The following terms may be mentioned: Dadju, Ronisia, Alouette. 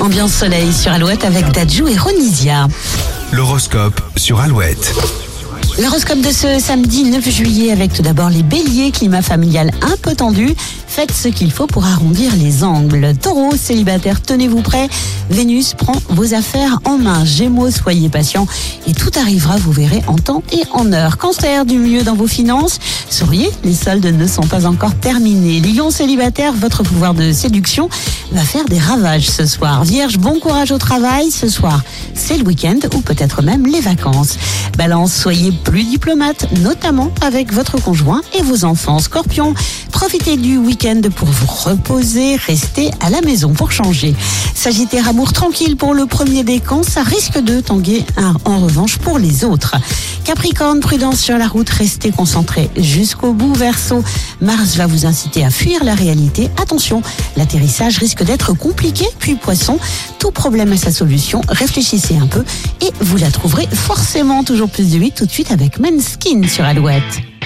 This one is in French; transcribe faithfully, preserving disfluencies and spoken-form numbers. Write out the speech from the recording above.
Ambiance soleil sur Alouette avec Dadju et Ronisia. L'horoscope sur Alouette. L'horoscope de ce samedi neuf juillet avec tout d'abord les béliers, climat familial un peu tendu. Faites ce qu'il faut pour arrondir les angles. Taureau, célibataire, tenez-vous prêts. Vénus prend vos affaires en main. Gémeaux, soyez patients et tout arrivera, vous verrez, en temps et en heure. Cancer, du mieux dans vos finances. Souriez, les soldes ne sont pas encore terminés. Lion, célibataire, votre pouvoir de séduction va faire des ravages ce soir. Vierge, bon courage au travail. Ce soir, c'est le week-end ou peut-être même les vacances. Balance, soyez plus diplomate, notamment avec votre conjoint et vos enfants. Scorpion, profitez du week-end pour vous reposer, restez à la maison pour changer. Sagittaire, amour tranquille pour le premier décan, ça risque de tanguer en revanche pour les autres. Capricorne, prudence sur la route, restez concentrés jusqu'au bout. Verseau, Mars va vous inciter à fuir la réalité, attention, l'atterrissage risque d'être compliqué. Puis Poisson, tout problème a sa solution, réfléchissez un peu et vous la trouverez forcément. Toujours plus de huit tout de suite avec Manskin sur Alouette.